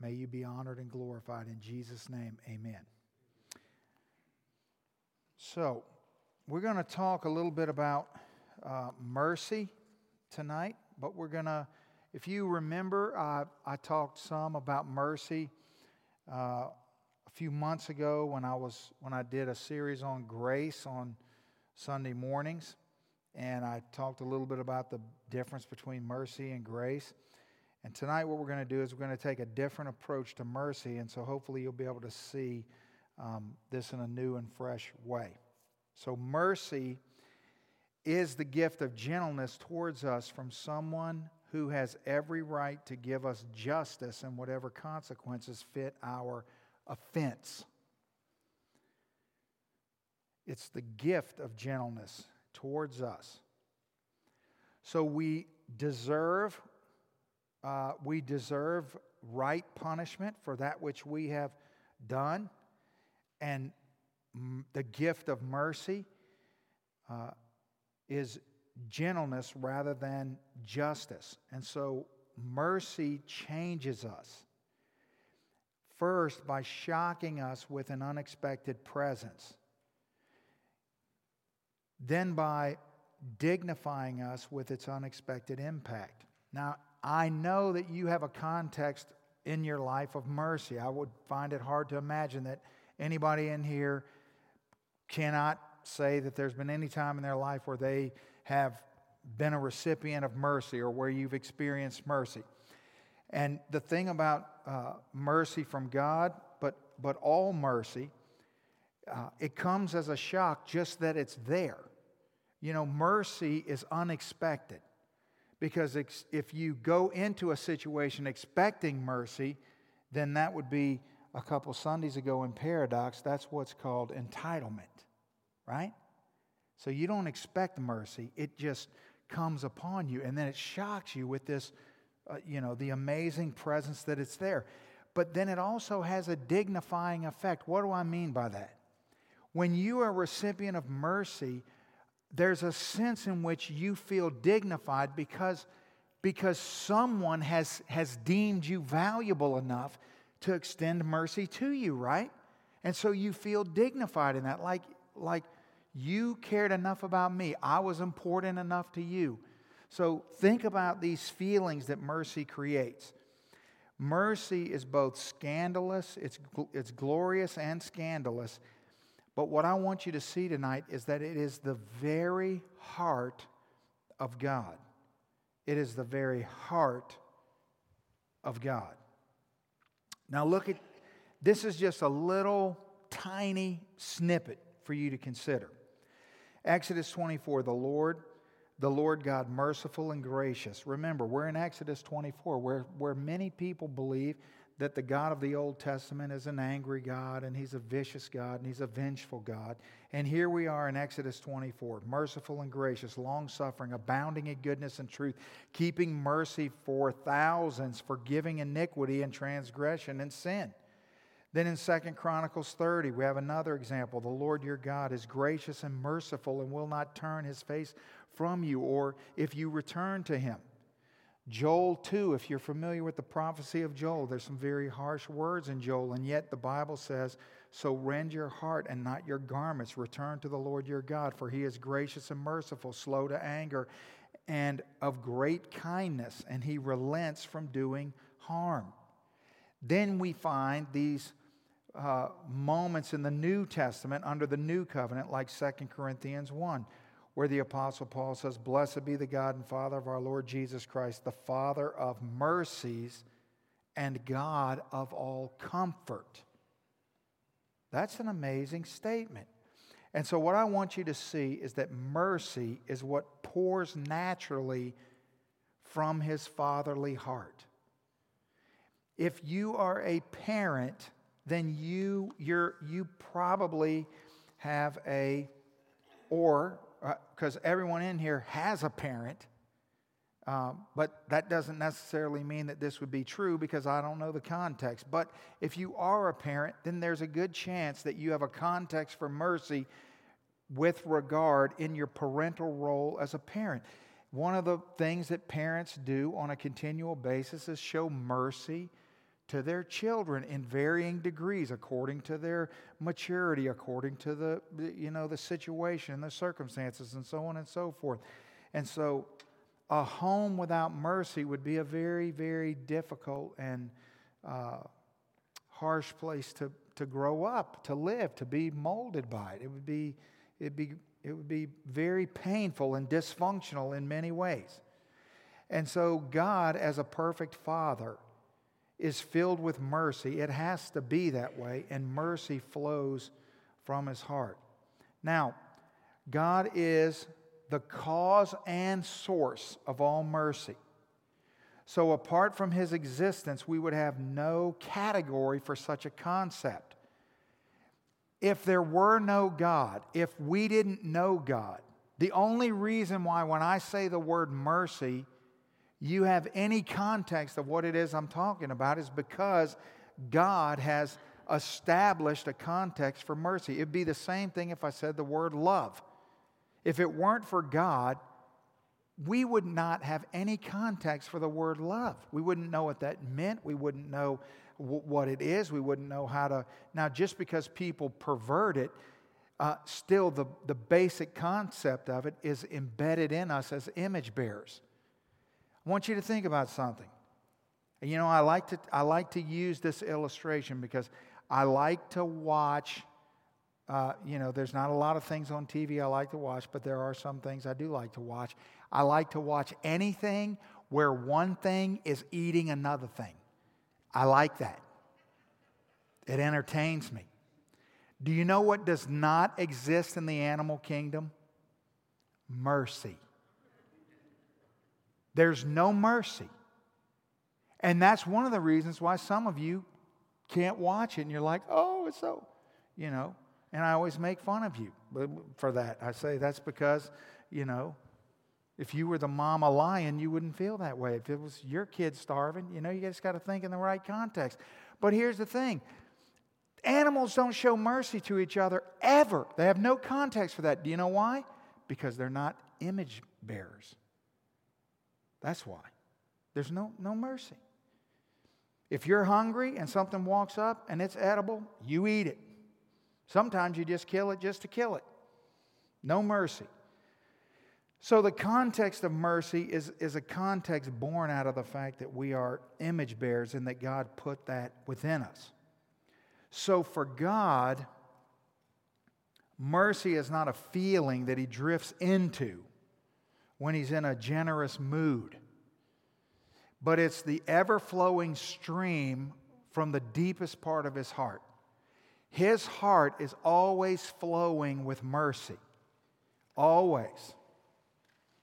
May you be honored and glorified in Jesus' name. Amen. So, we're going to talk a little bit about mercy tonight, but we're going to, if you remember, I talked some about mercy a few months ago when I did a series on grace on Sunday mornings, and I talked a little bit about the difference between mercy and grace. And tonight what we're going to do is we're going to take a different approach to mercy, and so hopefully you'll be able to see this in a new and fresh way. So mercy is the gift of gentleness towards us from someone who has every right to give us justice and whatever consequences fit our offense. It's the gift of gentleness towards us. So we deserve right punishment for that which we have done, and the gift of mercy is gentleness rather than justice. And so mercy changes us. First, by shocking us with an unexpected presence. Then by dignifying us with its unexpected impact. Now, I know that you have a context in your life of mercy. I would find it hard to imagine that anybody in here cannot say that there's been any time in their life where they have been a recipient of mercy or where you've experienced mercy. And the thing about mercy from God, but all mercy, it comes as a shock just that it's there. You know, mercy is unexpected, because if you go into a situation expecting mercy, then that would be a couple Sundays ago in Paradox, that's what's called entitlement, right? So you don't expect mercy. It just comes upon you, and then it shocks you with this, the amazing presence that it's there. But then it also has a dignifying effect. What do I mean by that? When you are a recipient of mercy, there's a sense in which you feel dignified because someone has deemed you valuable enough to extend mercy to you, right? And so you feel dignified in that, like you cared enough about me. I was important enough to you. So think about these feelings that mercy creates. Mercy is both scandalous, it's glorious and scandalous. But what I want you to see tonight is that it is the very heart of God. It is the very heart of God. Now look at, this is just a little tiny snippet for you to consider. Exodus 24, the Lord God, merciful and gracious. Remember, we're in Exodus 24, where many people believe that the God of the Old Testament is an angry God, and He's a vicious God, and He's a vengeful God. And here we are in Exodus 24, merciful and gracious, long-suffering, abounding in goodness and truth, keeping mercy for thousands, forgiving iniquity and transgression and sin. Then in 2 Chronicles 30, we have another example. The Lord your God is gracious and merciful and will not turn His face from you, or if you return to Him. Joel 2, if you're familiar with the prophecy of Joel, there's some very harsh words in Joel, and yet the Bible says, so rend your heart and not your garments. Return to the Lord your God, for He is gracious and merciful, slow to anger, and of great kindness, and He relents from doing harm. Then we find these moments in the New Testament under the New Covenant, like 2 Corinthians 1. Where the Apostle Paul says, blessed be the God and Father of our Lord Jesus Christ, the Father of mercies and God of all comfort. That's an amazing statement. And so what I want you to see is that mercy is what pours naturally from His fatherly heart. If you are a parent, then you probably have because everyone in here has a parent, but that doesn't necessarily mean that this would be true because I don't know the context. But if you are a parent, then there's a good chance that you have a context for mercy with regard in your parental role as a parent. One of the things that parents do on a continual basis is show mercy to their children in varying degrees, according to their maturity, according to the, the situation, the circumstances, and so on and so forth. And so a home without mercy would be a very, very difficult and harsh place to grow up, to live, to be molded by it. It would be very painful and dysfunctional in many ways. And so God, as a perfect Father, is filled with mercy. It has to be that way, and mercy flows from His heart. Now, God is the cause and source of all mercy. So apart from His existence, we would have no category for such a concept. If there were no God, if we didn't know God, the only reason why when I say the word mercy, you have any context of what it is I'm talking about is because God has established a context for mercy. It'd be the same thing if I said the word love. If it weren't for God, we would not have any context for the word love. We wouldn't know what that meant. We wouldn't know what it is. We wouldn't know how to. Now, just because people pervert it, still the basic concept of it is embedded in us as image bearers. I want you to think about something. You know, I like to use this illustration because I like to watch. There's not a lot of things on TV I like to watch, but there are some things I do like to watch. I like to watch anything where one thing is eating another thing. I like that. It entertains me. Do you know what does not exist in the animal kingdom? Mercy. There's no mercy. And that's one of the reasons why some of you can't watch it and you're like, oh, it's so, And I always make fun of you for that. I say that's because, if you were the mama lion, you wouldn't feel that way. If it was your kid starving, you just got to think in the right context. But here's the thing. Animals don't show mercy to each other ever. They have no context for that. Do you know why? Because they're not image bearers. That's why. There's no mercy. If you're hungry and something walks up and it's edible, you eat it. Sometimes you just kill it just to kill it. No mercy. So the context of mercy is a context born out of the fact that we are image bearers and that God put that within us. So for God, mercy is not a feeling that He drifts into when He's in a generous mood. But it's the ever-flowing stream from the deepest part of His heart. His heart is always flowing with mercy. Always.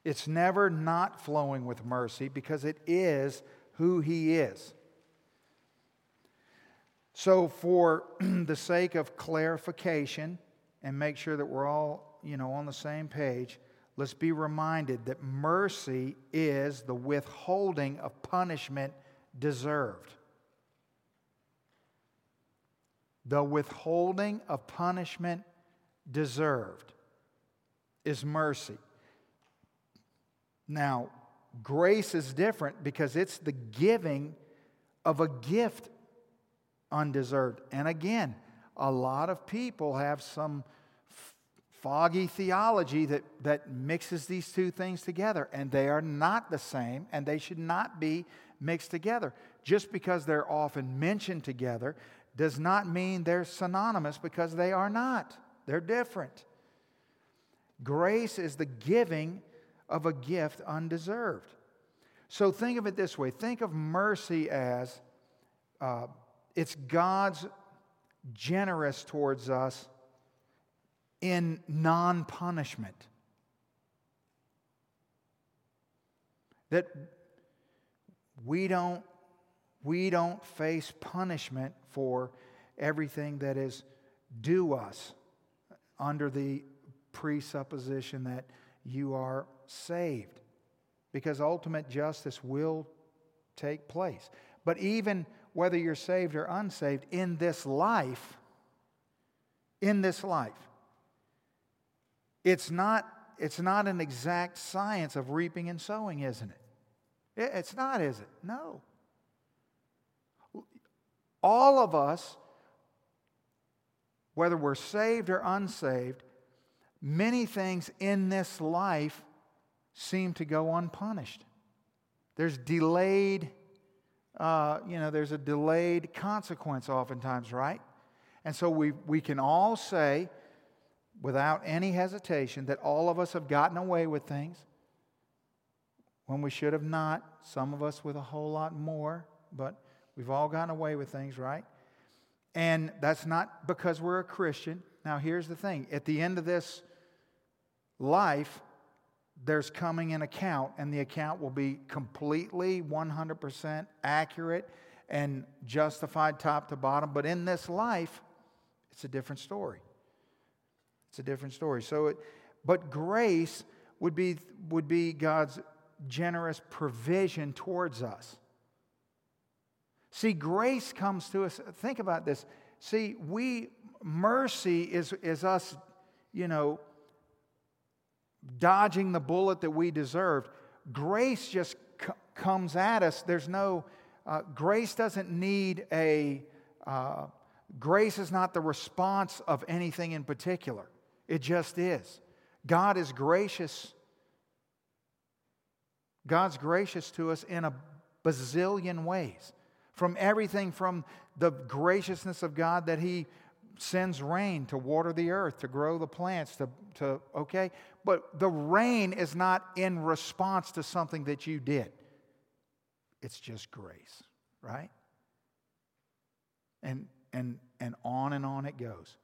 It's never not flowing with mercy because it is who He is. So for the sake of clarification and make sure that we're all, on the same page, let's be reminded that mercy is the withholding of punishment deserved. The withholding of punishment deserved is mercy. Now, grace is different because it's the giving of a gift undeserved. And again, a lot of people have some foggy theology that mixes these two things together, and they are not the same, and they should not be mixed together. Just because they're often mentioned together does not mean they're synonymous, because they are not. They're different. Grace is the giving of a gift undeserved. So think of it this way. Think of mercy as it's God's generous towards us in non-punishment. That we don't face punishment for everything that is due us under the presupposition that you are saved, because ultimate justice will take place. But even whether you're saved or unsaved, in this life, it's not an exact science of reaping and sowing, isn't it? It's not, is it? No. All of us, whether we're saved or unsaved, many things in this life seem to go unpunished. There's delayed, there's a delayed consequence oftentimes, right? And so we can all say, without any hesitation, that all of us have gotten away with things when we should have not. Some of us with a whole lot more, but we've all gotten away with things, right? And that's not because we're a Christian. Now, here's the thing. At the end of this life, there's coming an account, and the account will be completely 100% accurate and justified top to bottom. But in this life, it's a different story. It's a different story. But grace would be God's generous provision towards us. See, grace comes to us. Think about this. See, mercy is us, dodging the bullet that we deserved. Grace just comes at us. There's no grace doesn't need a grace is not the response of anything in particular. It just is. God is gracious. God's gracious to us in a bazillion ways. From everything from the graciousness of God that He sends rain to water the earth, to grow the plants, okay? But the rain is not in response to something that you did. It's just grace, right? And on it goes.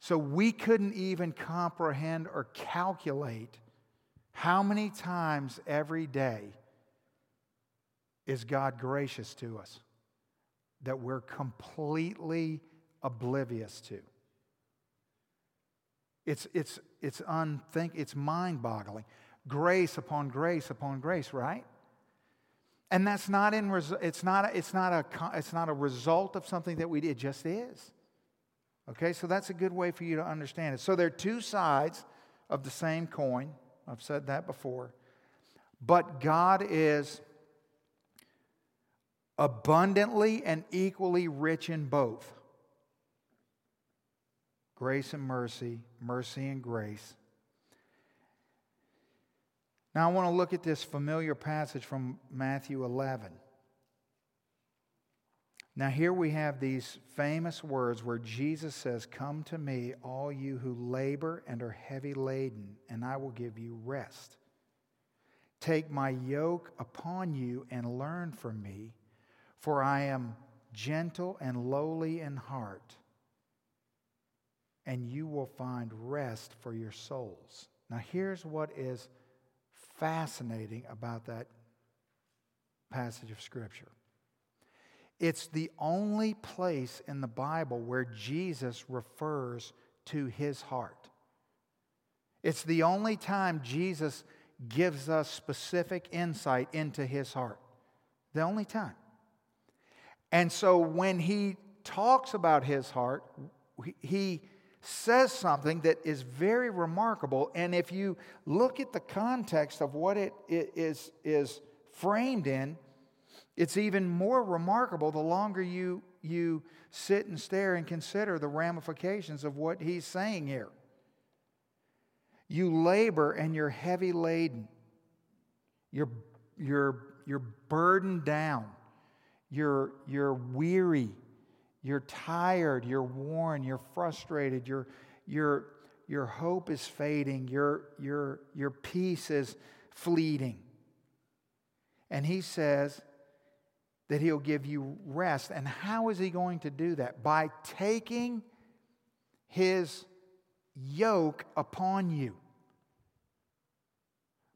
So we couldn't even comprehend or calculate how many times every day is God gracious to us that we're completely oblivious to. It's mind-boggling. Grace upon grace upon grace, right? And that's not it's not a result of something that we did. It just is. Okay, so that's a good way for you to understand it. So there are two sides of the same coin. I've said that before. But God is abundantly and equally rich in both. Grace and mercy, mercy and grace. Now I want to look at this familiar passage from Matthew 11. Now here we have these famous words where Jesus says, "Come to me, all you who labor and are heavy laden, and I will give you rest. Take my yoke upon you and learn from me, for I am gentle and lowly in heart, and you will find rest for your souls." Now here's what is fascinating about that passage of Scripture. It's the only place in the Bible where Jesus refers to His heart. It's the only time Jesus gives us specific insight into His heart. The only time. And so when He talks about His heart, He says something that is very remarkable. And if you look at the context of what it is framed in, it's even more remarkable the longer you sit and stare and consider the ramifications of what He's saying here. You labor and you're heavy laden. You're burdened down. You're weary. You're tired. You're worn. You're frustrated. Your hope is fading. Your peace is fleeting. And He says that He'll give you rest. And how is He going to do that? By taking His yoke upon you.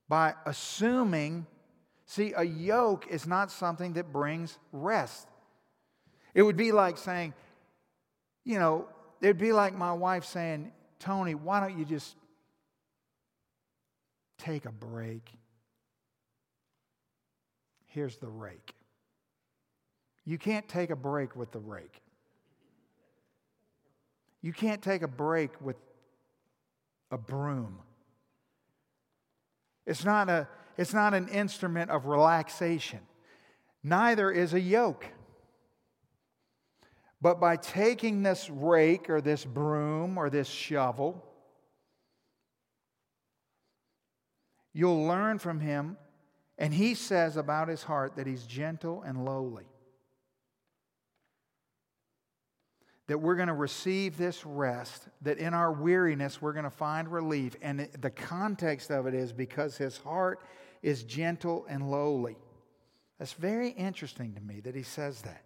By assuming. See, a yoke is not something that brings rest. It would be like saying, it'd be like my wife saying, "Tony, why don't you just take a break? Here's the rake." You can't take a break with the rake. You can't take a break with a broom. It's not an instrument of relaxation. Neither is a yoke. But by taking this rake or this broom or this shovel, you'll learn from him. And he says about his heart that he's gentle and lowly. That we're going to receive this rest, that in our weariness we're going to find relief. And the context of it is because his heart is gentle and lowly. That's very interesting to me that he says that.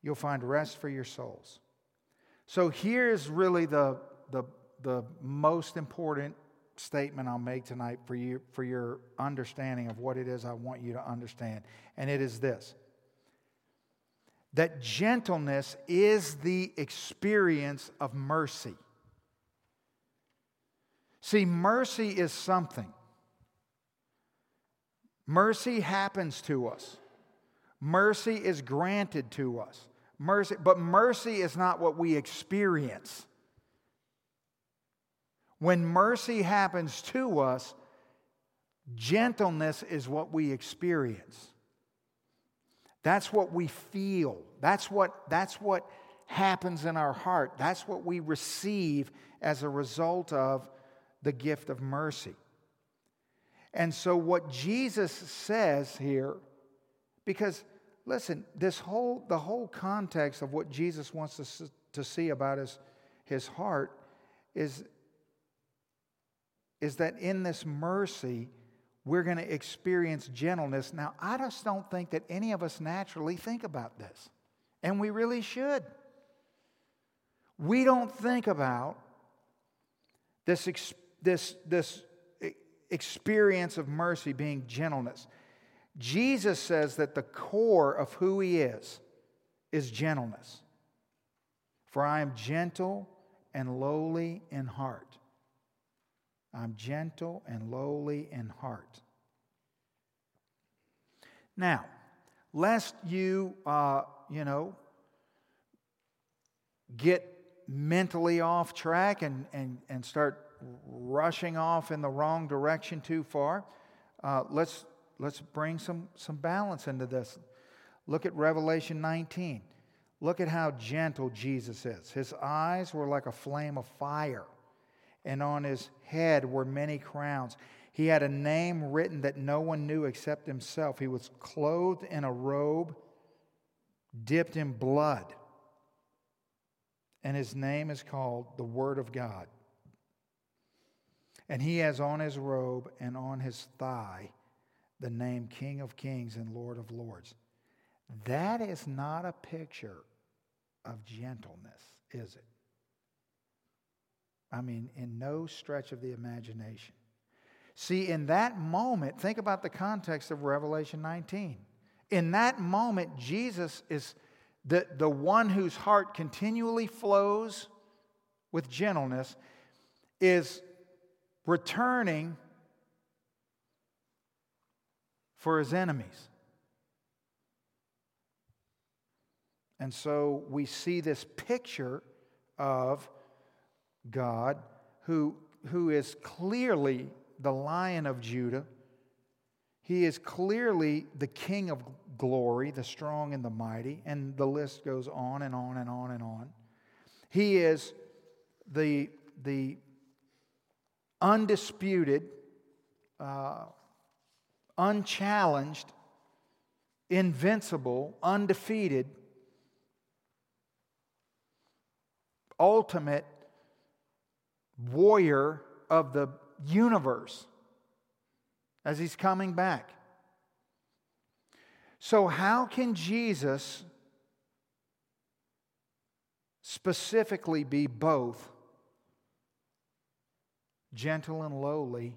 You'll find rest for your souls. So here's really the most important statement I'll make tonight for you, for your understanding of what it is I want you to understand. And it is this: that gentleness is the experience of mercy. See, mercy is something. Mercy happens to us. Mercy is granted to us. Mercy, but mercy is not what we experience. When mercy happens to us, gentleness is what we experience. That's what we feel. That's what happens in our heart. That's what we receive as a result of the gift of mercy. And so what Jesus says here, because listen, the whole context of what Jesus wants us to see about his heart is that in this mercy, we're going to experience gentleness. Now, I just don't think that any of us naturally think about this. And we really should. We don't think about this experience of mercy being gentleness. Jesus says that the core of who he is gentleness. For I am gentle and lowly in heart. I'm gentle and lowly in heart. Now, lest you, get mentally off track and start rushing off in the wrong direction too far, let's bring some balance into this. Look at Revelation 19. Look at how gentle Jesus is. His eyes were like a flame of fire, and on his head were many crowns. He had a name written that no one knew except himself. He was clothed in a robe dipped in blood, and his name is called the Word of God. And he has on his robe and on his thigh the name King of Kings and Lord of Lords. That is not a picture of gentleness, is it? I mean, in no stretch of the imagination. See, in that moment, think about the context of Revelation 19. In that moment, Jesus is the one whose heart continually flows with gentleness, is returning for his enemies. And so we see this picture of God, who is clearly the Lion of Judah. He is clearly the King of glory, the strong and the mighty, and the list goes on and on and on and on. He is the undisputed, unchallenged, invincible, undefeated, ultimate warrior of the universe as he's coming back. So how can Jesus specifically be both gentle and lowly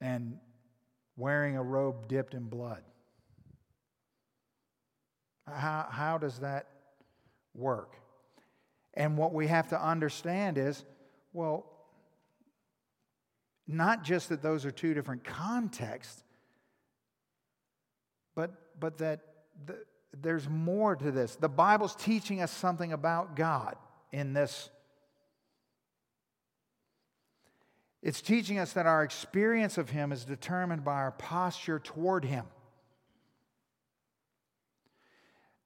and wearing a robe dipped in blood? How does that work? And what we have to understand is, well, not just that those are two different contexts, but that there's more to this. The Bible's teaching us something about God in this. It's teaching us that our experience of him is determined by our posture toward him.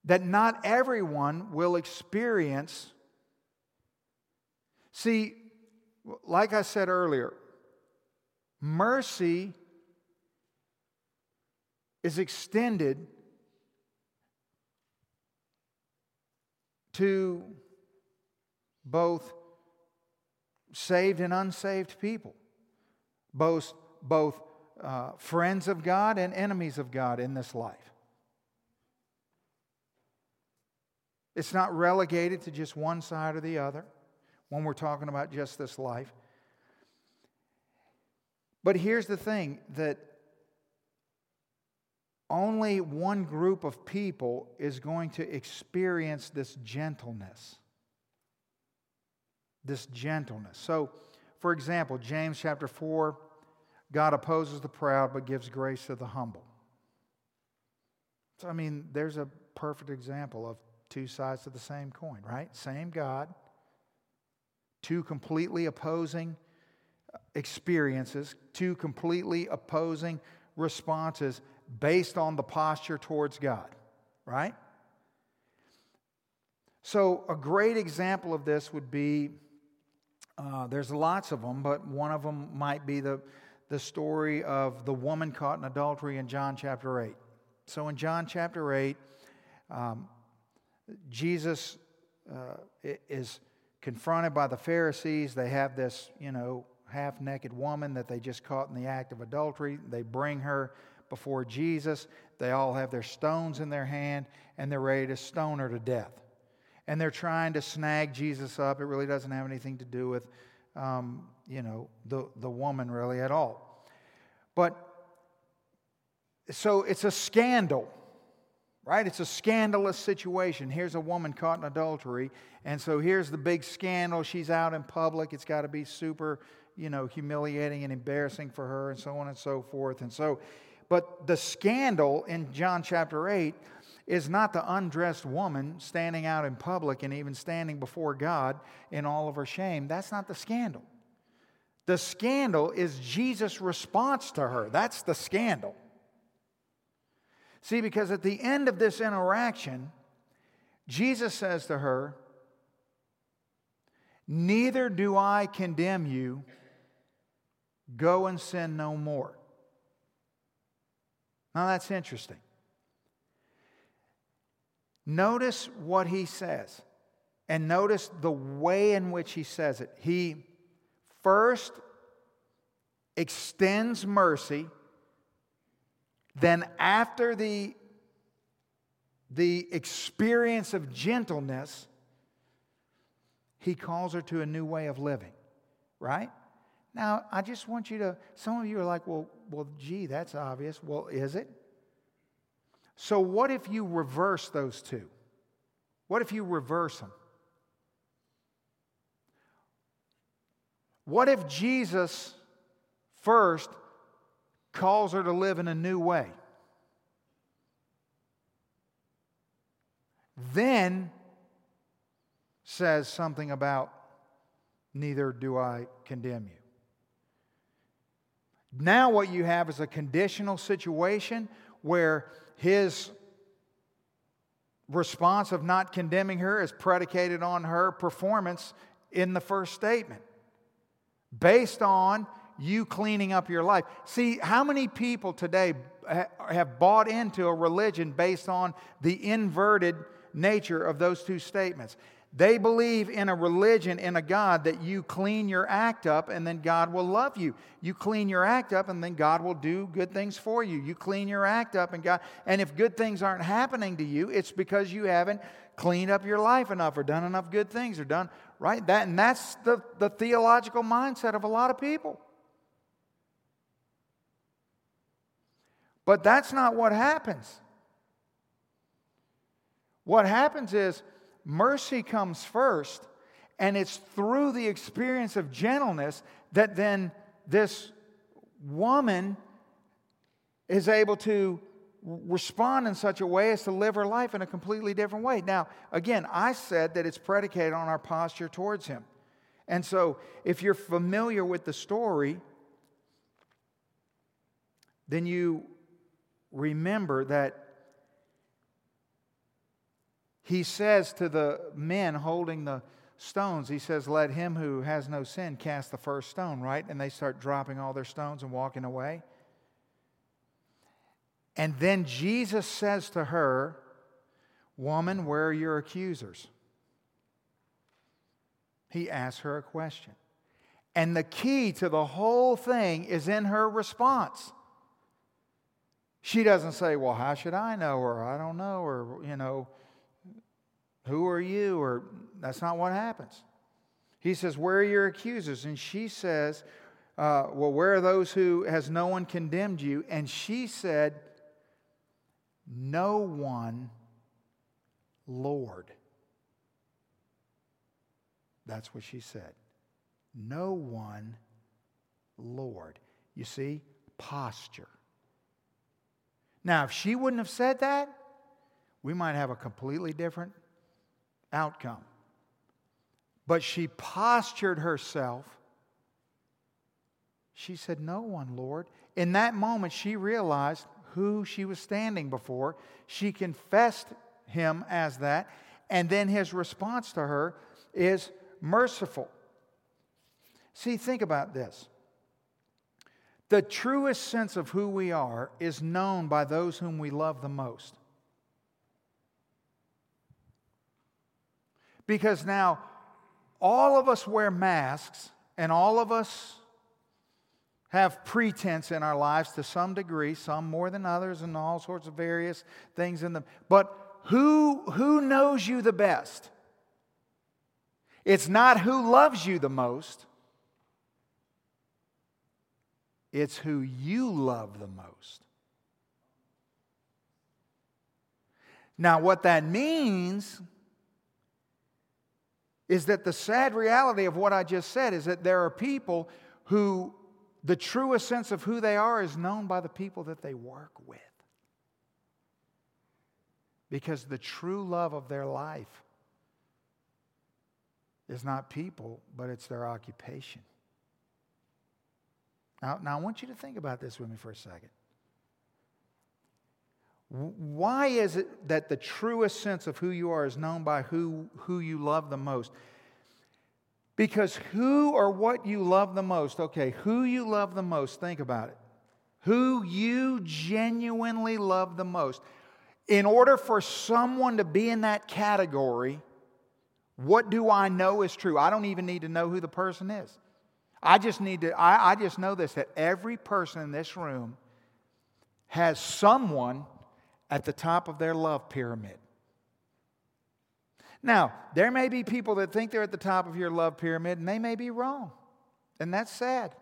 that not everyone will experience. See, like I said earlier, mercy is extended to both saved and unsaved people, both friends of God and enemies of God in this life. It's not relegated to just one side or the other when we're talking about just this life. But here's the thing, that only one group of people is going to experience this gentleness. This gentleness. So, for example, James chapter 4, God opposes the proud but gives grace to the humble. So, I mean, there's a perfect example of two sides to the same coin, right? Same God, two completely opposing experiences, two completely opposing responses based on the posture towards God, right? So a great example of this would be, there's lots of them, but one of them might be the story of the woman caught in adultery in John chapter 8. So in John chapter 8, Jesus is confronted by the Pharisees. They have this, half-naked woman that they just caught in the act of adultery. They bring her before Jesus. They all have their stones in their hand, and they're ready to stone her to death. And they're trying to snag Jesus up. It really doesn't have anything to do with, the woman really at all. But, so it's a scandal. Right? It's a scandalous situation. Here's a woman caught in adultery. And so here's the big scandal. She's out in public. It's got to be super, humiliating and embarrassing for her and so on and so forth. And so, but the scandal in John chapter 8 is not the undressed woman standing out in public and even standing before God in all of her shame. That's not the scandal. The scandal is Jesus' response to her. That's the scandal. See, because at the end of this interaction, Jesus says to her, "Neither do I condemn you. Go and sin no more." Now that's interesting. Notice what he says, and notice the way in which he says it. He first extends mercy. Then after the experience of gentleness, he calls her to a new way of living, right? Now, I just want you to, some of you are like, well, gee, that's obvious. Well, is it? So what if you reverse those two? What if you reverse them? What if Jesus first calls her to live in a new way? Then says something about, "Neither do I condemn you." Now what you have is a conditional situation where his response of not condemning her is predicated on her performance in the first statement, based on you cleaning up your life. See, how many people today have bought into a religion based on the inverted nature of those two statements? They believe in a religion, in a God, that you clean your act up and then God will love you. You clean your act up and then God will do good things for you. You clean your act up and God... And if good things aren't happening to you, it's because you haven't cleaned up your life enough or done enough good things or done... Right? That's the theological mindset of a lot of people. But that's not what happens. What happens is mercy comes first, and it's through the experience of gentleness that then this woman is able to respond in such a way as to live her life in a completely different way. Now, again, I said that it's predicated on our posture towards him. And so if you're familiar with the story, then you remember that he says to the men holding the stones, he says, let him who has no sin cast the first stone, right? And they start dropping all their stones and walking away. And then Jesus says to her, woman, where are your accusers? He asks her a question. And the key to the whole thing is in her response. She doesn't say, well, how should I know, or I don't know, or, you know, who are you, or that's not what happens. He says, where are your accusers? And she says, well, where are those who has no one condemned you? And she said, no one, Lord. That's what she said. No one, Lord. You see, posture. Now, if she wouldn't have said that, we might have a completely different outcome. But she postured herself. She said, no one, Lord. In that moment, she realized who she was standing before. She confessed him as that. And then his response to her is merciful. See, think about this. The truest sense of who we are is known by those whom we love the most. Because now, all of us wear masks, and all of us have pretense in our lives to some degree, some more than others, and all sorts of various things in them. But who knows you the best? It's not who loves you the most. It's who you love the most. Now, what that means is that the sad reality of what I just said is that there are people who the truest sense of who they are is known by the people that they work with. Because the true love of their life is not people, but it's their occupation. Now I want you to think about this with me for a second. Why is it that the truest sense of who you are is known by who you love the most? Because who or what you love the most, okay, who you love the most, think about it. Who you genuinely love the most. In order for someone to be in that category, what do I know is true? I don't even need to know who the person is. I just know this, that every person in this room has someone at the top of their love pyramid. Now, there may be people that think they're at the top of your love pyramid, and they may be wrong. And that's sad.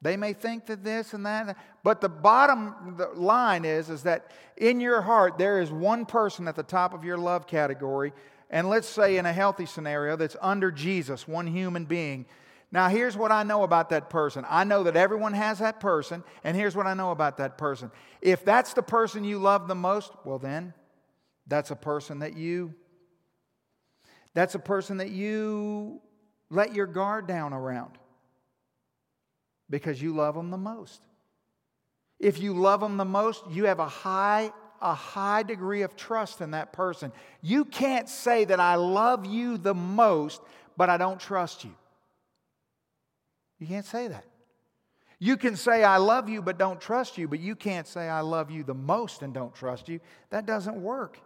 They may think that this and that. But the bottom line is that in your heart, there is one person at the top of your love category. And let's say in a healthy scenario, that's under Jesus, one human being. Now, here's what I know about that person. I know that everyone has that person, and here's what I know about that person. If that's the person you love the most, well then, that's a person that you let your guard down around because you love them the most. If you love them the most, you have a high degree of trust in that person. You can't say that I love you the most, but I don't trust you. You can't say that. You can say, I love you, but don't trust you, but you can't say, I love you the most and don't trust you. That doesn't work.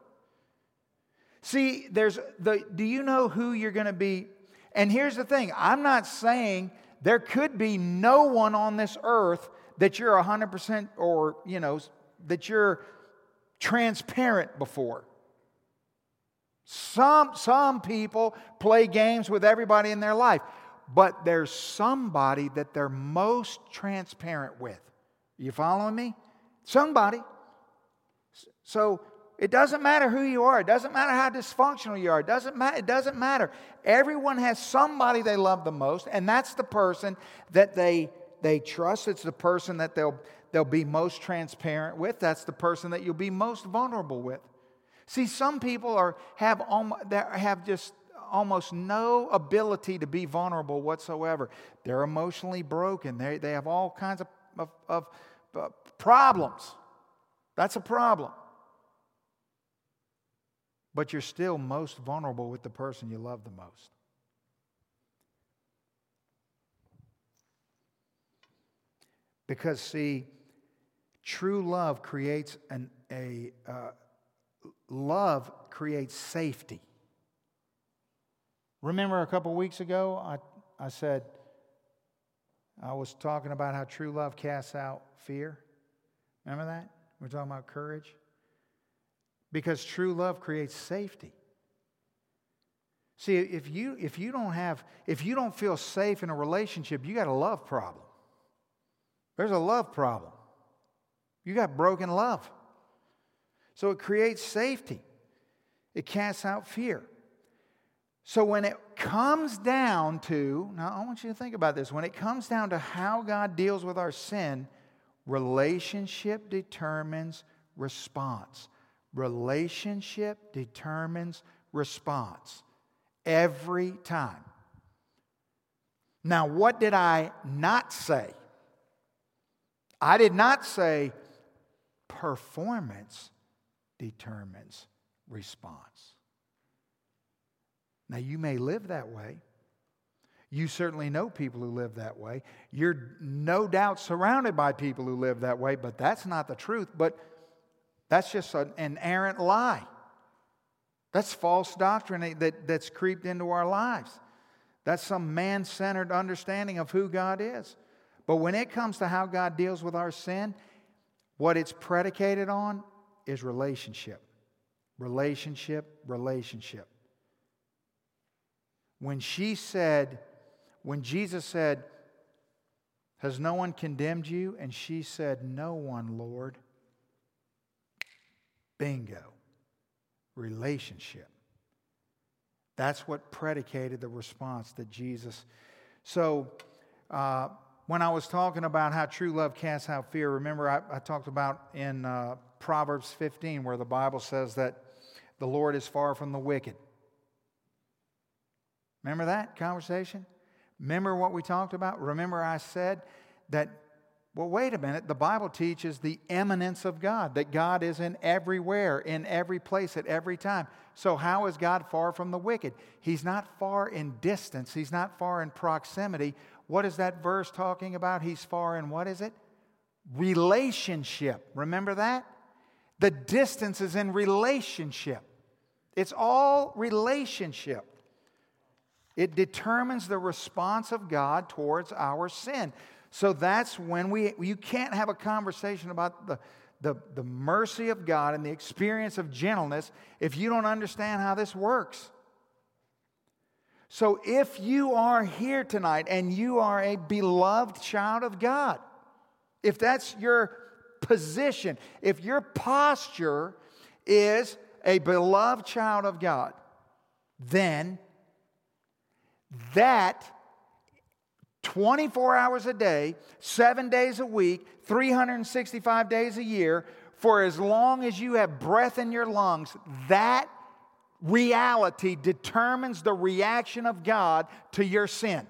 See, do you know who you're going to be? And here's the thing. I'm not saying there could be no one on this earth that you're 100% or, you know, that you're transparent before. Some people play games with everybody in their life. But there's somebody that they're most transparent with. You following me? Somebody. So it doesn't matter who you are. It doesn't matter how dysfunctional you are. It doesn't matter. Everyone has somebody they love the most, and that's the person that they trust. It's the person that they'll be most transparent with. That's the person that you'll be most vulnerable with. See, some people have just almost no ability to be vulnerable whatsoever. They're emotionally broken. They have all kinds of problems. That's a problem. But you're still most vulnerable with the person you love the most. Because, see, true love creates love creates safety. Remember a couple weeks ago, I said, I was talking about how true love casts out fear. Remember that? We're talking about courage. Because true love creates safety. See, if you don't feel safe in a relationship, you got a love problem. There's a love problem. You got broken love. So it creates safety. It casts out fear. So when it comes down to, now I want you to think about this, when it comes down to how God deals with our sin, relationship determines response. Relationship determines response every time. Now, what did I not say? I did not say performance determines response. Now, you may live that way. You certainly know people who live that way. You're no doubt surrounded by people who live that way, but that's not the truth. But that's just an errant lie. That's false doctrine that's creeped into our lives. That's some man-centered understanding of who God is. But when it comes to how God deals with our sin, what it's predicated on is relationship. Relationship, relationship. When Jesus said, "Has no one condemned you?" And she said, "No one, Lord." Bingo. Relationship. That's what predicated the response that Jesus. So, when I was talking about how true love casts out fear, remember I talked about in Proverbs 15 where the Bible says that the Lord is far from the wicked. Remember that conversation? Remember what we talked about? Remember I said that, well, wait a minute. The Bible teaches the eminence of God, that God is in everywhere, in every place, at every time. So how is God far from the wicked? He's not far in distance. He's not far in proximity. What is that verse talking about? He's far in what is it? Relationship. Remember that? The distance is in relationship. It's all relationship. It determines the response of God towards our sin. So that's when you can't have a conversation about the mercy of God and the experience of gentleness if you don't understand how this works. So if you are here tonight and you are a beloved child of God, if that's your position, if your posture is a beloved child of God, then that 24 hours a day, 7 days a week, 365 days a year, for as long as you have breath in your lungs, that reality determines the reaction of God to your sin.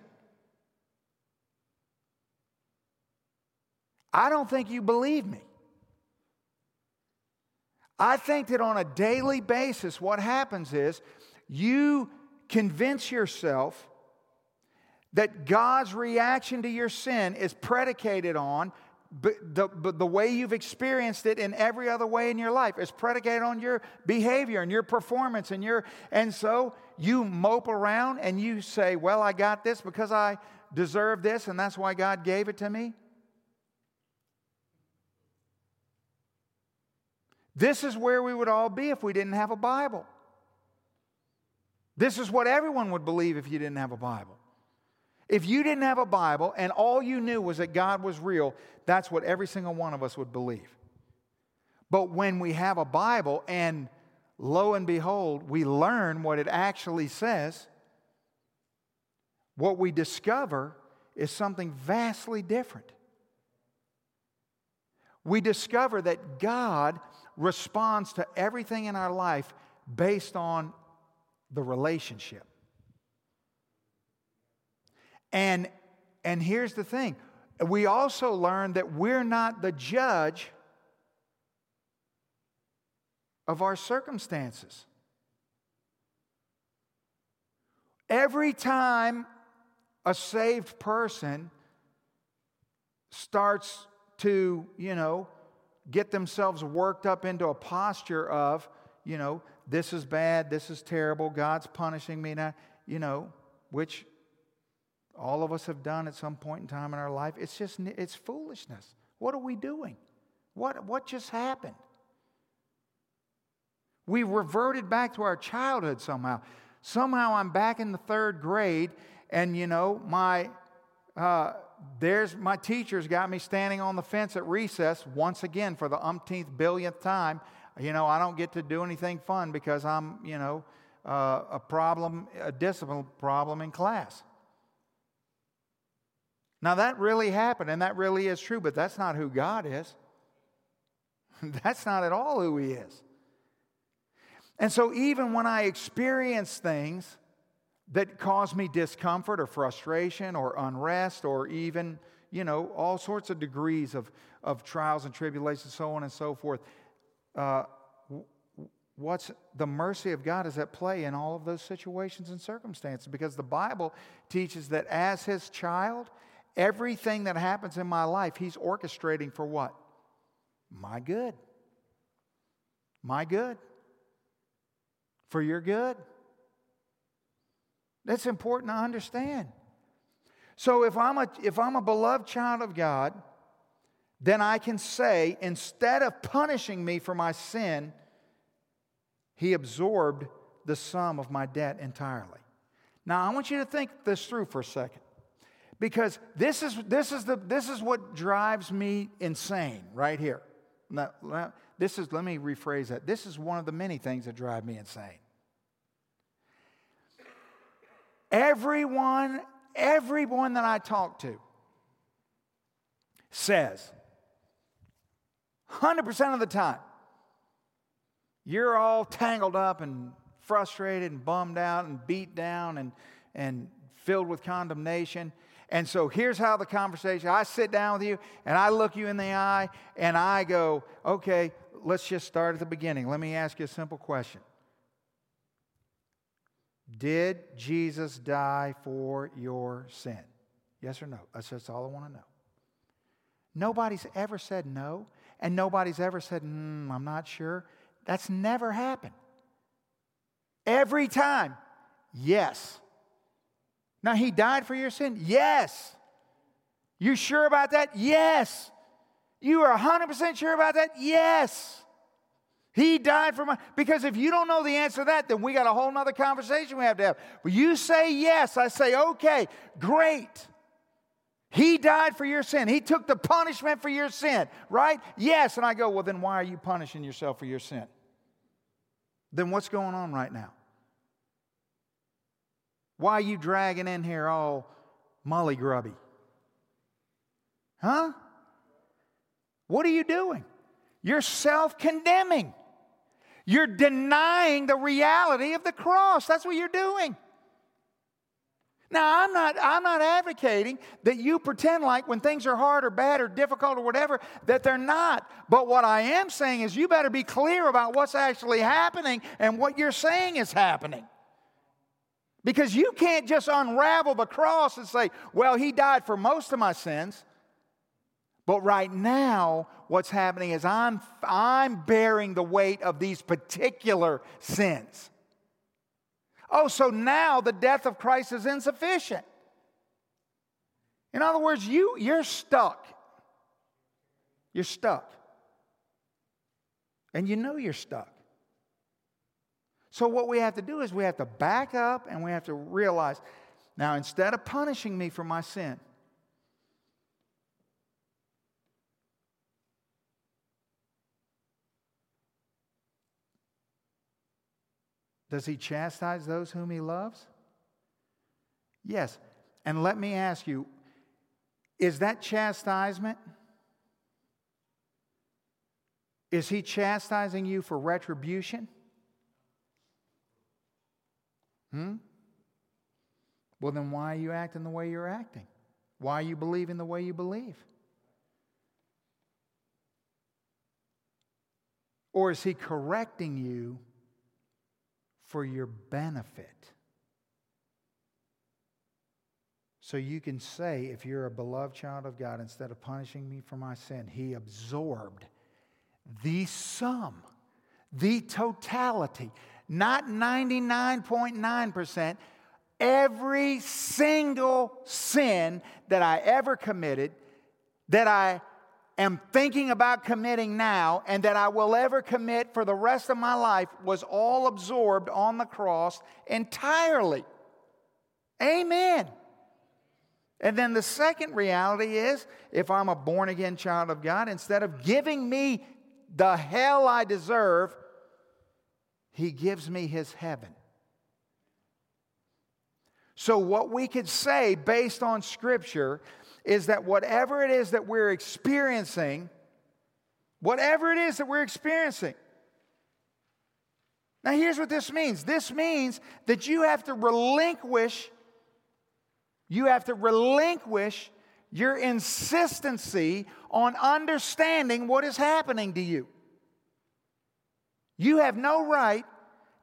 I don't think you believe me. I think that on a daily basis, what happens is you convince yourself that God's reaction to your sin is predicated on the way you've experienced it in every other way in your life. It's predicated on your behavior and your performance. And so you mope around and you say, well, I got this because I deserve this and that's why God gave it to me. This is where we would all be if we didn't have a Bible. This is what everyone would believe if you didn't have a Bible. If you didn't have a Bible and all you knew was that God was real, that's what every single one of us would believe. But when we have a Bible and lo and behold, we learn what it actually says, what we discover is something vastly different. We discover that God responds to everything in our life based on the relationship. And here's the thing. We also learn that we're not the judge of our circumstances. Every time a saved person starts to, get themselves worked up into a posture of, this is bad, this is terrible, God's punishing me now, which all of us have done at some point in time in our life. It's just, it's foolishness. What are we doing? What just happened? We reverted back to our childhood somehow. Somehow I'm back in the third grade, and my teacher's got me standing on the fence at recess once again for the umpteenth billionth time. I don't get to do anything fun because I'm, a discipline problem in class. Now that really happened, and that really is true, but that's not who God is. That's not at all who He is. And so even when I experience things that cause me discomfort or frustration or unrest or even, all sorts of degrees of trials and tribulations, so on and so forth, what's the mercy of God is at play in all of those situations and circumstances, because the Bible teaches that as His child, everything that happens in my life, He's orchestrating for what? My good. My good. For your good. That's important to understand. So if I'm a beloved child of God, then I can say, instead of punishing me for my sin, He absorbed the sum of my debt entirely. Now I want you to think this through for a second, because this is what drives me insane right here. Now, let me rephrase that. This is one of the many things that drive me insane. Everyone that I talk to says, 100% of the time, you're all tangled up and frustrated and bummed out and beat down and filled with condemnation. And so here's how the conversation, I sit down with you and I look you in the eye and I go, okay, let's just start at the beginning. Let me ask you a simple question. Did Jesus die for your sin? Yes or no? That's just all I want to know. Nobody's ever said no, and nobody's ever said, I'm not sure. That's never happened. Every time, yes. Now, He died for your sin? Yes. You sure about that? Yes. You are 100% sure about that? Yes. He died for my... Because if you don't know the answer to that, then we got a whole nother conversation we have to have. But you say yes. I say, okay, great. He died for your sin. He took the punishment for your sin, right? Yes. And I go, well, then why are you punishing yourself for your sin? Then what's going on right now? Why are you dragging in here all molly-grubby? Huh? What are you doing? You're self-condemning. You're denying the reality of the cross. That's what you're doing. Now, I'm not advocating that you pretend like when things are hard or bad or difficult or whatever, that they're not. But what I am saying is you better be clear about what's actually happening and what you're saying is happening. Because you can't just unravel the cross and say, well, He died for most of my sins. But right now, what's happening is I'm bearing the weight of these particular sins. Oh, so now the death of Christ is insufficient. In other words, you're stuck. You're stuck. And you know you're stuck. So what we have to do is we have to back up and we have to realize, now instead of punishing me for my sin, does He chastise those whom He loves? Yes. And let me ask you, is that chastisement? Is He chastising you for retribution? Well, then why are you acting the way you're acting? Why are you believing the way you believe? Or is He correcting you for your benefit? So you can say, if you're a beloved child of God, instead of punishing me for my sin, he absorbed the sum, the totality, not 99.9%, every single sin that I ever committed, that I am thinking about committing now, and that I will ever commit for the rest of my life, was all absorbed on the cross entirely. Amen. And then the second reality is, if I'm a born-again child of God, instead of giving me the hell I deserve, he gives me his heaven. So what we could say based on Scripture is that whatever it is that we're experiencing, now here's what this means. This means that you have to relinquish your insistency on understanding what is happening to you. You have no right.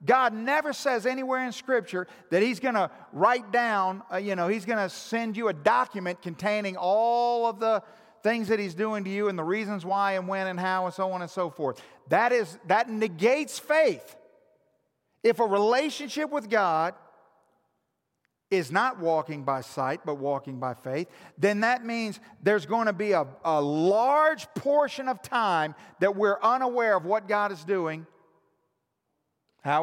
God never says anywhere in Scripture that he's going to write down, he's going to send you a document containing all of the things that he's doing to you and the reasons why and when and how and so on and so forth. That negates faith. If a relationship with God is not walking by sight, but walking by faith, then that means there's going to be a large portion of time that we're unaware of what God is doing, how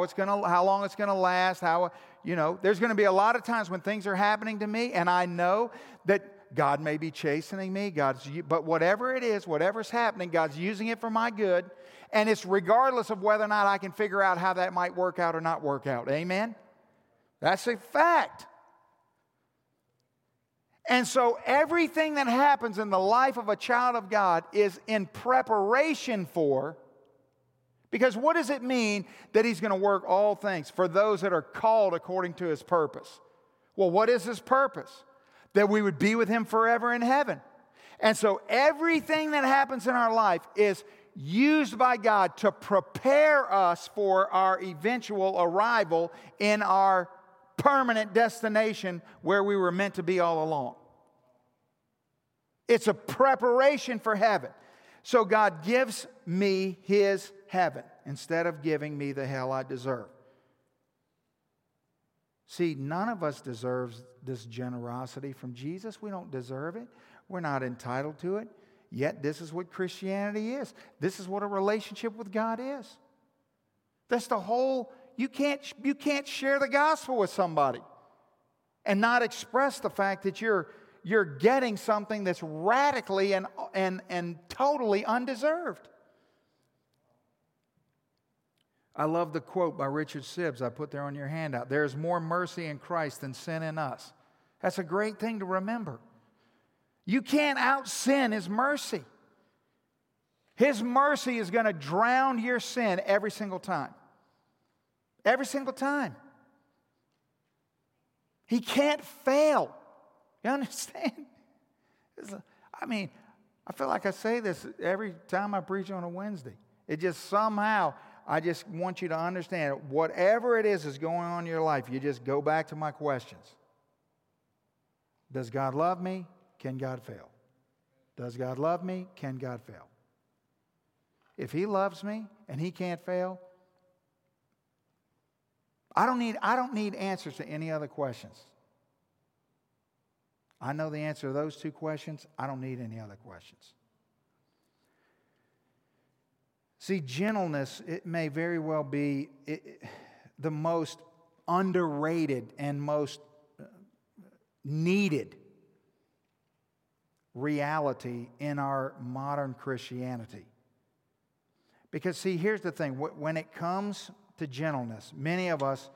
long it's going to last, there's going to be a lot of times when things are happening to me, and I know that God may be chastening me, but whatever it is, whatever's happening, God's using it for my good, and it's regardless of whether or not I can figure out how that might work out or not work out. Amen? That's a fact. And so everything that happens in the life of a child of God is in preparation for, because what does it mean that he's going to work all things for those that are called according to his purpose? Well, what is his purpose? That we would be with him forever in heaven. And so everything that happens in our life is used by God to prepare us for our eventual arrival in our permanent destination where we were meant to be all along. It's a preparation for heaven. So God gives me his heaven instead of giving me the hell I deserve. See, none of us deserves this generosity from Jesus. We don't deserve it. We're not entitled to it. Yet this is what Christianity is. This is what a relationship with God is. That's the whole. You can't share the gospel with somebody and not express the fact that you're getting something that's radically and totally undeserved. I love the quote by Richard Sibbs I put there on your handout. There is more mercy in Christ than sin in us. That's a great thing to remember. You can't out-sin his mercy. His mercy is going to drown your sin every single time. Every single time. He can't fail. You understand? I feel like I say this every time I preach on a Wednesday. It just somehow, I just want you to understand, whatever it is that's going on in your life, you just go back to my questions. Does God love me? Can God fail? Does God love me? Can God fail? If he loves me and he can't fail, I don't need answers to any other questions. I know the answer to those two questions. I don't need any other questions. See, gentleness, it may very well be the most underrated and most needed reality in our modern Christianity. Because, see, here's the thing. When it comes to gentleness, many of us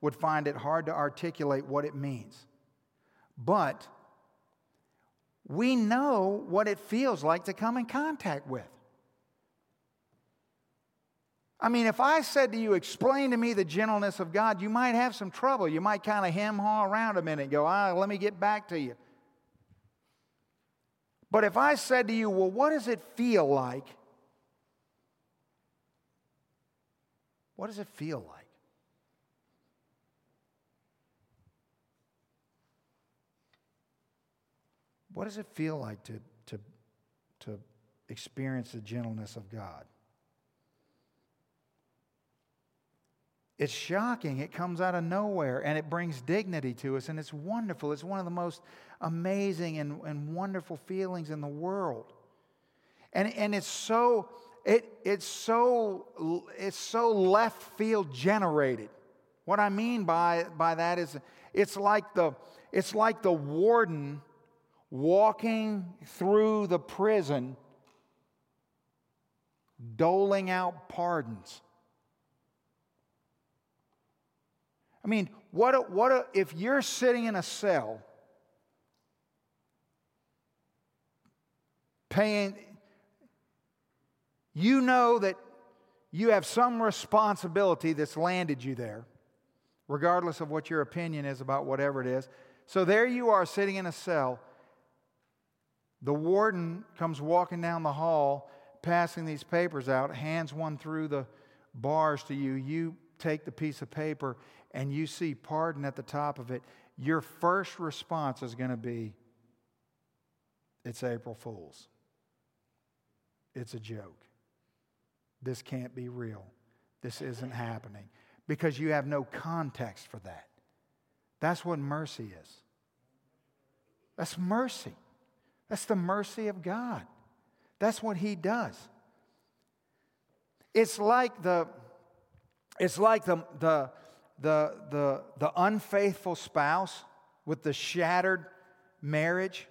would find it hard to articulate what it means. But we know what it feels like to come in contact with. If I said to you, explain to me the gentleness of God, you might have some trouble. You might kind of hem-haw around a minute and go, let me get back to you. But if I said to you, well, what does it feel like? What does it feel like? What does it feel like to experience the gentleness of God? It's shocking. It comes out of nowhere, and it brings dignity to us, and it's wonderful. It's one of the most amazing and wonderful feelings in the world. And it's so left field generated. What I mean by that is it's like the warden walking through the prison, doling out pardons. I mean, if you're sitting in a cell paying, you know that you have some responsibility that's landed you there, regardless of what your opinion is about whatever it is. So there you are sitting in a cell. The warden comes walking down the hall, passing these papers out, hands one through the bars to you. You take the piece of paper and you see pardon at the top of it. Your first response is going to be, it's April Fool's. It's a joke. This can't be real. This isn't happening. Because you have no context for that. That's what mercy is. That's mercy. That's the mercy of God. That's what He does. It's like the unfaithful spouse with the shattered marriage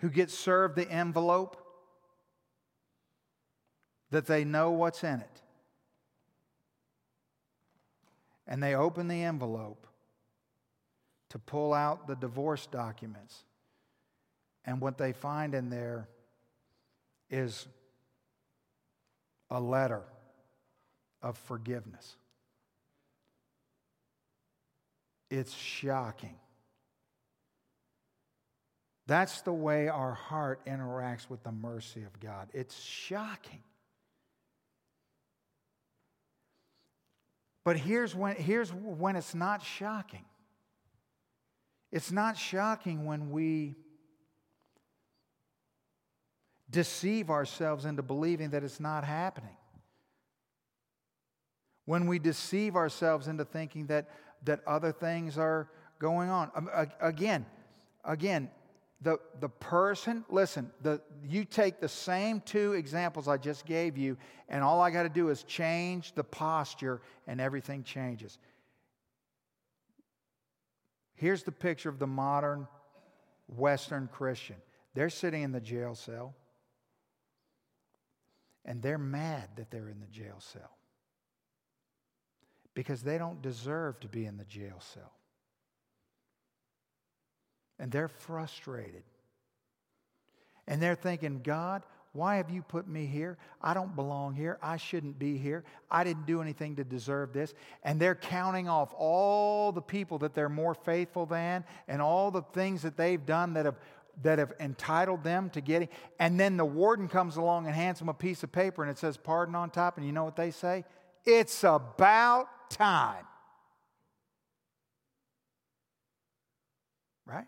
who gets served the envelope that they know what's in it. And they open the envelope to pull out the divorce documents. And what they find in there is a letter of forgiveness. It's shocking. That's the way our heart interacts with the mercy of God. It's shocking. But here's when it's not shocking. It's not shocking when we deceive ourselves into believing that it's not happening. When we deceive ourselves into thinking that other things are going on. Again, the person, listen, you take the same two examples I just gave you, and all I got to do is change the posture, and everything changes. Here's the picture of the modern Western Christian. They're sitting in the jail cell, and they're mad that they're in the jail cell because they don't deserve to be in the jail cell. And they're frustrated. And they're thinking, God, why have you put me here? I don't belong here. I shouldn't be here. I didn't do anything to deserve this. And they're counting off all the people that they're more faithful than and all the things that they've done that have entitled them to getting. And then the warden comes along and hands them a piece of paper and it says pardon on top. And you know what they say? It's about time. Right?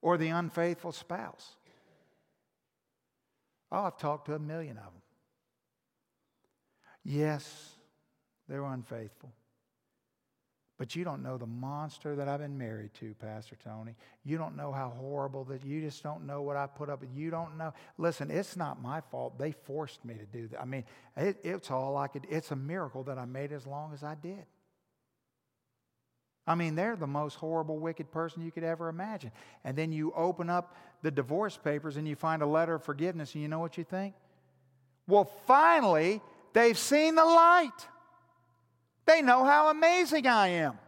Or the unfaithful spouse. Oh, I've talked to a million of them. Yes, they're unfaithful. But you don't know the monster that I've been married to, Pastor Tony. You don't know how horrible that. You just don't know what I put up with. You don't know. Listen, it's not my fault. They forced me to do that. I mean, it's all I could. It's a miracle that I made as long as I did. I mean, they're the most horrible, wicked person you could ever imagine. And then you open up the divorce papers and you find a letter of forgiveness, and you know what you think? Well, finally, they've seen the light. They know how amazing I am.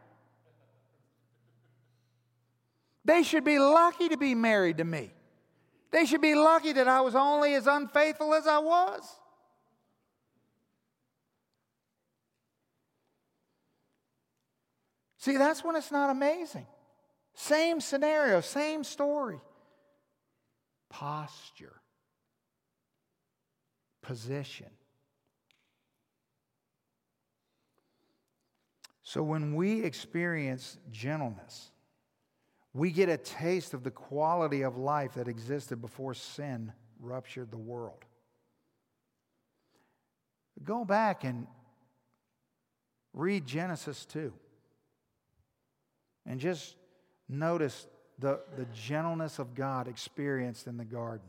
They should be lucky to be married to me. They should be lucky that I was only as unfaithful as I was. See, that's when it's not amazing. Same scenario, same story. Posture. Position. So when we experience gentleness, we get a taste of the quality of life that existed before sin ruptured the world. Go back and read Genesis 2. And just notice the gentleness of God experienced in the garden.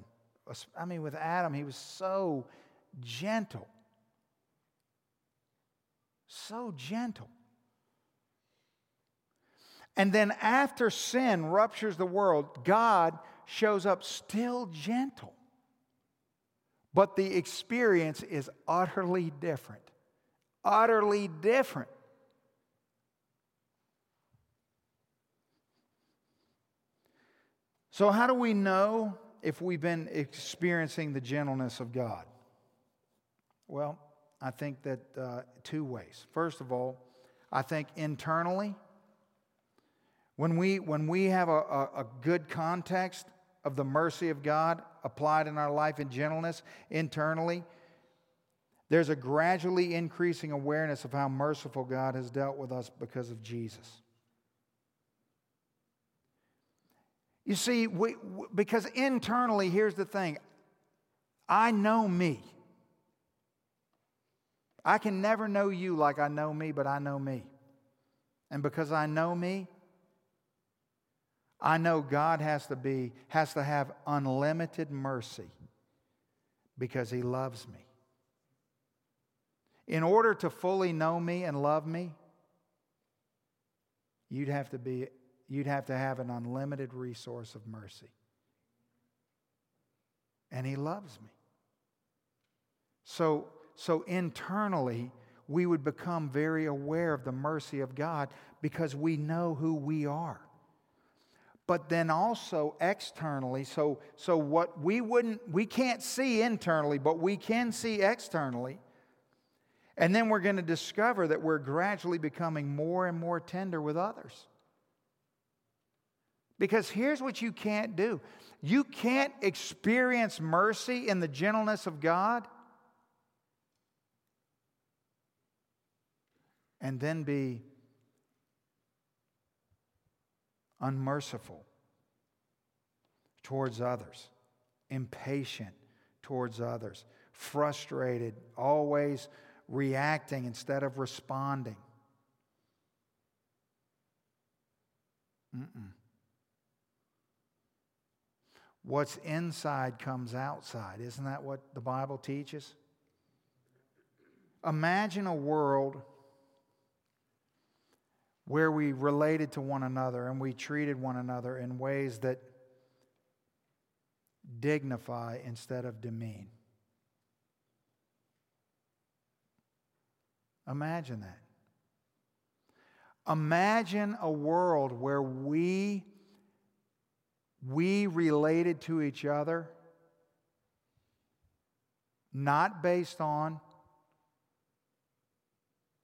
I mean, with Adam, he was so gentle. So gentle. And then after sin ruptures the world, God shows up still gentle. But the experience is utterly different. Utterly different. So how do we know if we've been experiencing the gentleness of God? Well, I think that two ways. First of all, I think internally, when we have a good context of the mercy of God applied in our life in gentleness, internally, there's a gradually increasing awareness of how merciful God has dealt with us because of Jesus. You see, because internally, here's the thing. I know me. I can never know you like I know me, but I know me. And because I know me, I know God has to have unlimited mercy because He loves me. In order to fully know me and love me, you'd have to have an unlimited resource of mercy. And He loves me. So internally, we would become very aware of the mercy of God because we know who we are. But then also externally, so what we can't see internally, but we can see externally. And then we're going to discover that we're gradually becoming more and more tender with others. Because here's what you can't do. You can't experience mercy in the gentleness of God and then be unmerciful towards others, impatient towards others, frustrated, always reacting instead of responding. What's inside comes outside. Isn't that what the Bible teaches? Imagine a world where we related to one another and we treated one another in ways that dignify instead of demean. Imagine that. Imagine a world where we related to each other not based on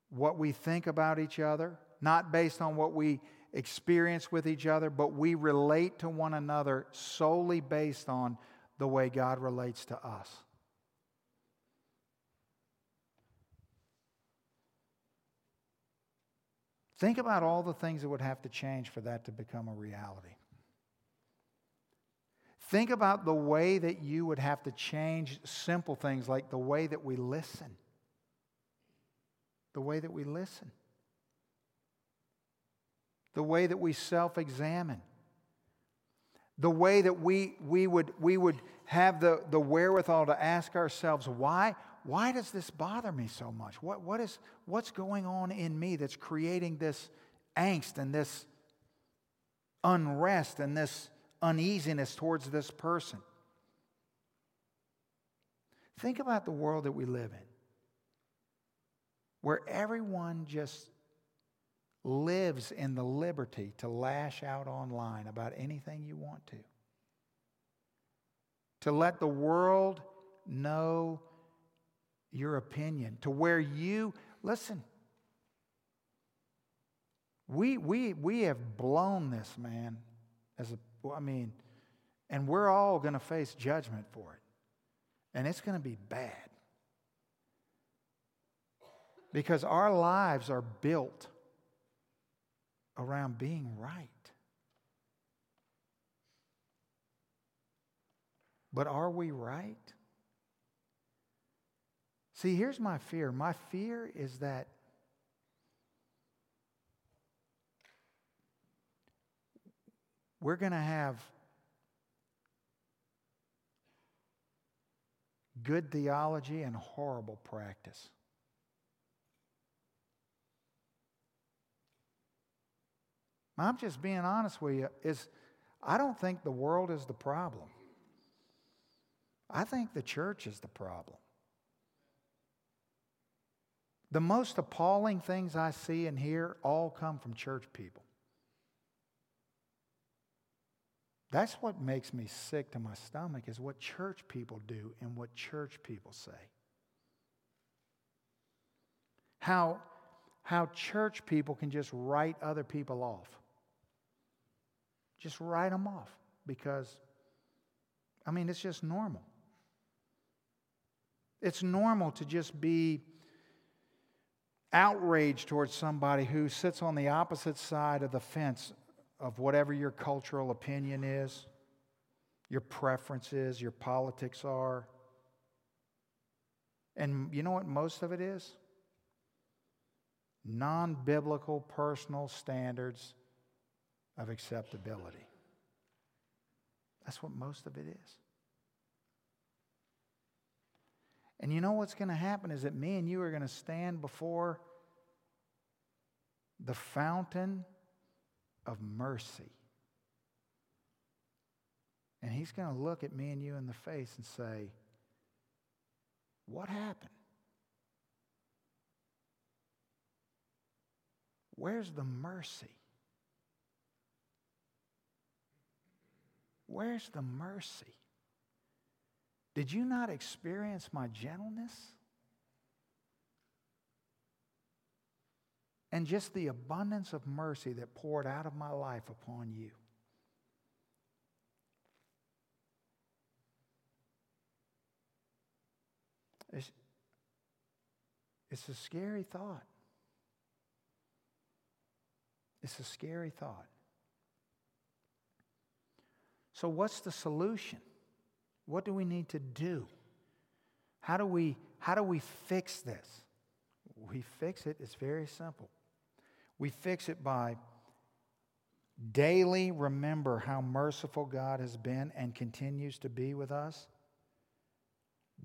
what we think about each other, not based on what we experience with each other, but we relate to one another solely based on the way God relates to us. Think about all the things that would have to change for that to become a reality. Think about the way that you would have to change simple things like the way that we listen. The way that we listen. The way that we self-examine. The way that we would have the wherewithal to ask ourselves, why does this bother me so much? What's going on in me that's creating this angst and this unrest and this uneasiness towards this person? Think about the world that we live in, where everyone just lives in the liberty to lash out online about anything you want to let the world know your opinion, to where you listen. We have blown this, man. And we're all going to face judgment for it, and it's going to be bad because our lives are built around being right. But are we right? See, here's my fear. My fear is that we're going to have good theology and horrible practice. I'm just being honest with you. I don't think the world is the problem. I think the church is the problem. The most appalling things I see and hear all come from church people. That's what makes me sick to my stomach, is what church people do and what church people say. How church people can just write other people off. Just write them off because, I mean, it's just normal. It's normal to just be outraged towards somebody who sits on the opposite side of the fence of whatever your cultural opinion is, your preferences, your politics are. And you know what most of it is? Non-biblical personal standards of acceptability. That's what most of it is. And you know what's going to happen is that me and you are going to stand before the fountain of mercy. And he's going to look at me and you in the face and say, what happened? Where's the mercy? Where's the mercy? Did you not experience my gentleness? And just the abundance of mercy that poured out of my life upon you. It's a scary thought. It's a scary thought. So what's the solution? What do we need to do? How do we fix this? We fix it. It's very simple. We fix it by daily remember how merciful God has been and continues to be with us.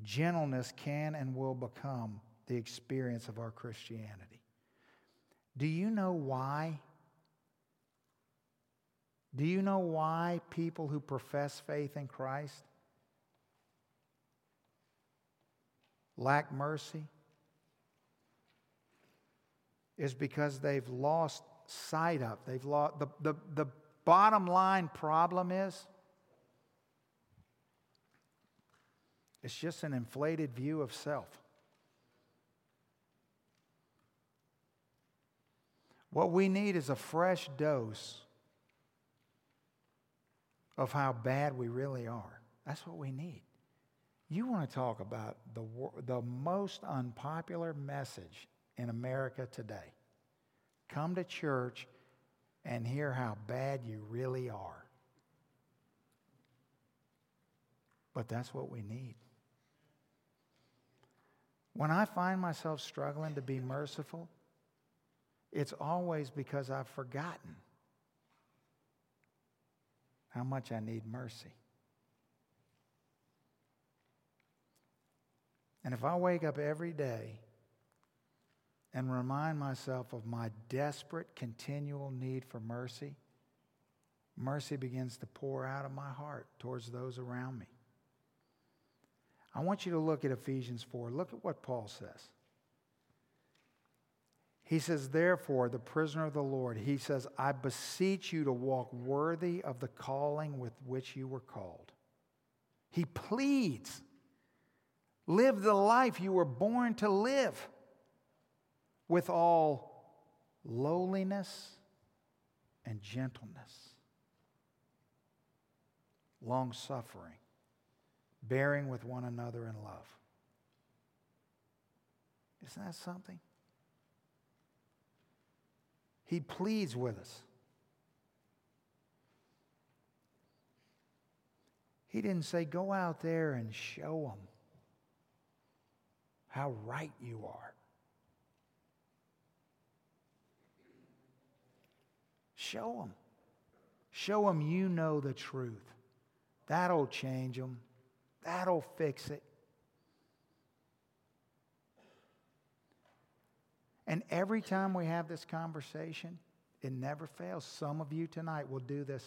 Gentleness can and will become the experience of our Christianity. Do you know why? Do you know why people who profess faith in Christ lack mercy? Is because they've lost sight of. They've lost the bottom line problem is it's just an inflated view of self. What we need is a fresh dose of how bad we really are. That's what we need. You want to talk about the most unpopular message in America today. Come to church and hear how bad you really are. But that's what we need. When I find myself struggling to be merciful, it's always because I've forgotten how much I need mercy. And if I wake up every day and remind myself of my desperate, continual need for mercy, mercy begins to pour out of my heart towards those around me. I want you to look at Ephesians 4. Look at what Paul says. He says, therefore, the prisoner of the Lord, he says, I beseech you to walk worthy of the calling with which you were called. He pleads, live the life you were born to live, with all lowliness and gentleness, long-suffering, bearing with one another in love. Isn't that something? He pleads with us. He didn't say, go out there and show them how right you are. Show them. Show them you know the truth. That'll change them. That'll fix it. And every time we have this conversation, it never fails. Some of you tonight will do this.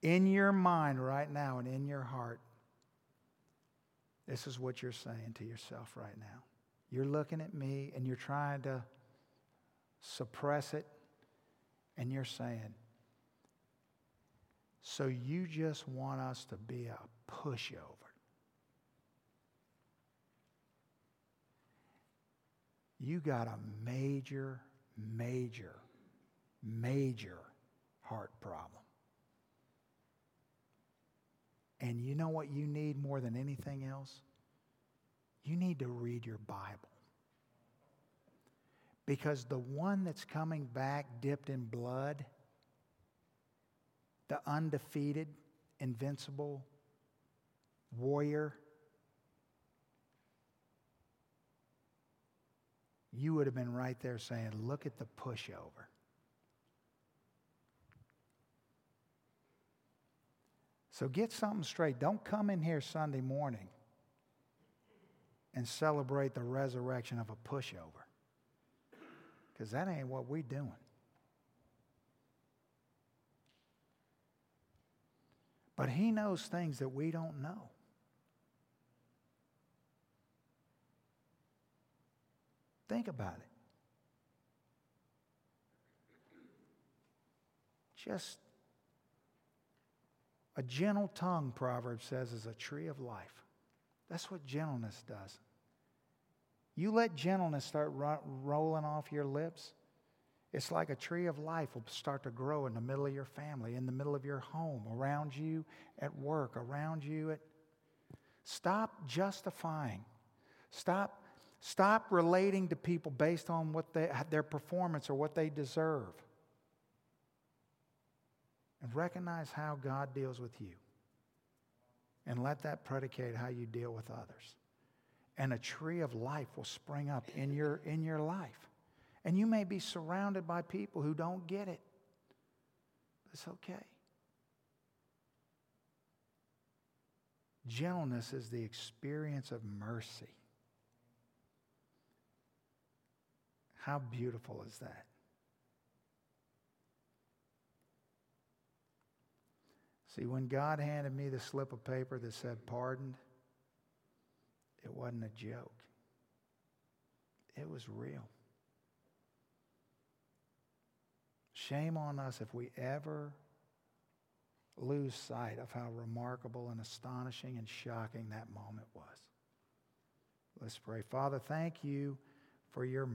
In your mind right now and in your heart, this is what you're saying to yourself right now. You're looking at me and you're trying to suppress it, and you're saying, so you just want us to be a pushover. You got a major, major, major heart problem. And you know what you need more than anything else? You need to read your Bible. Because the one that's coming back dipped in blood, the undefeated, invincible warrior, you would have been right there saying, look at the pushover. So get something straight. Don't come in here Sunday morning and celebrate the resurrection of a pushover. Because that ain't what we're doing. But he knows things that we don't know. Think about it. Just a gentle tongue, Proverbs says, is a tree of life. That's what gentleness does. You let gentleness start rolling off your lips, it's like a tree of life will start to grow in the middle of your family, in the middle of your home, around you at work, around you at... Stop justifying. Stop relating to people based on what their performance or what they deserve. And recognize how God deals with you. And let that predicate how you deal with others. And a tree of life will spring up in your life. And you may be surrounded by people who don't get it. It's okay. Gentleness is the experience of mercy. How beautiful is that? See, when God handed me the slip of paper that said pardoned, it wasn't a joke. It was real. Shame on us if we ever lose sight of how remarkable and astonishing and shocking that moment was. Let's pray. Father, thank you for your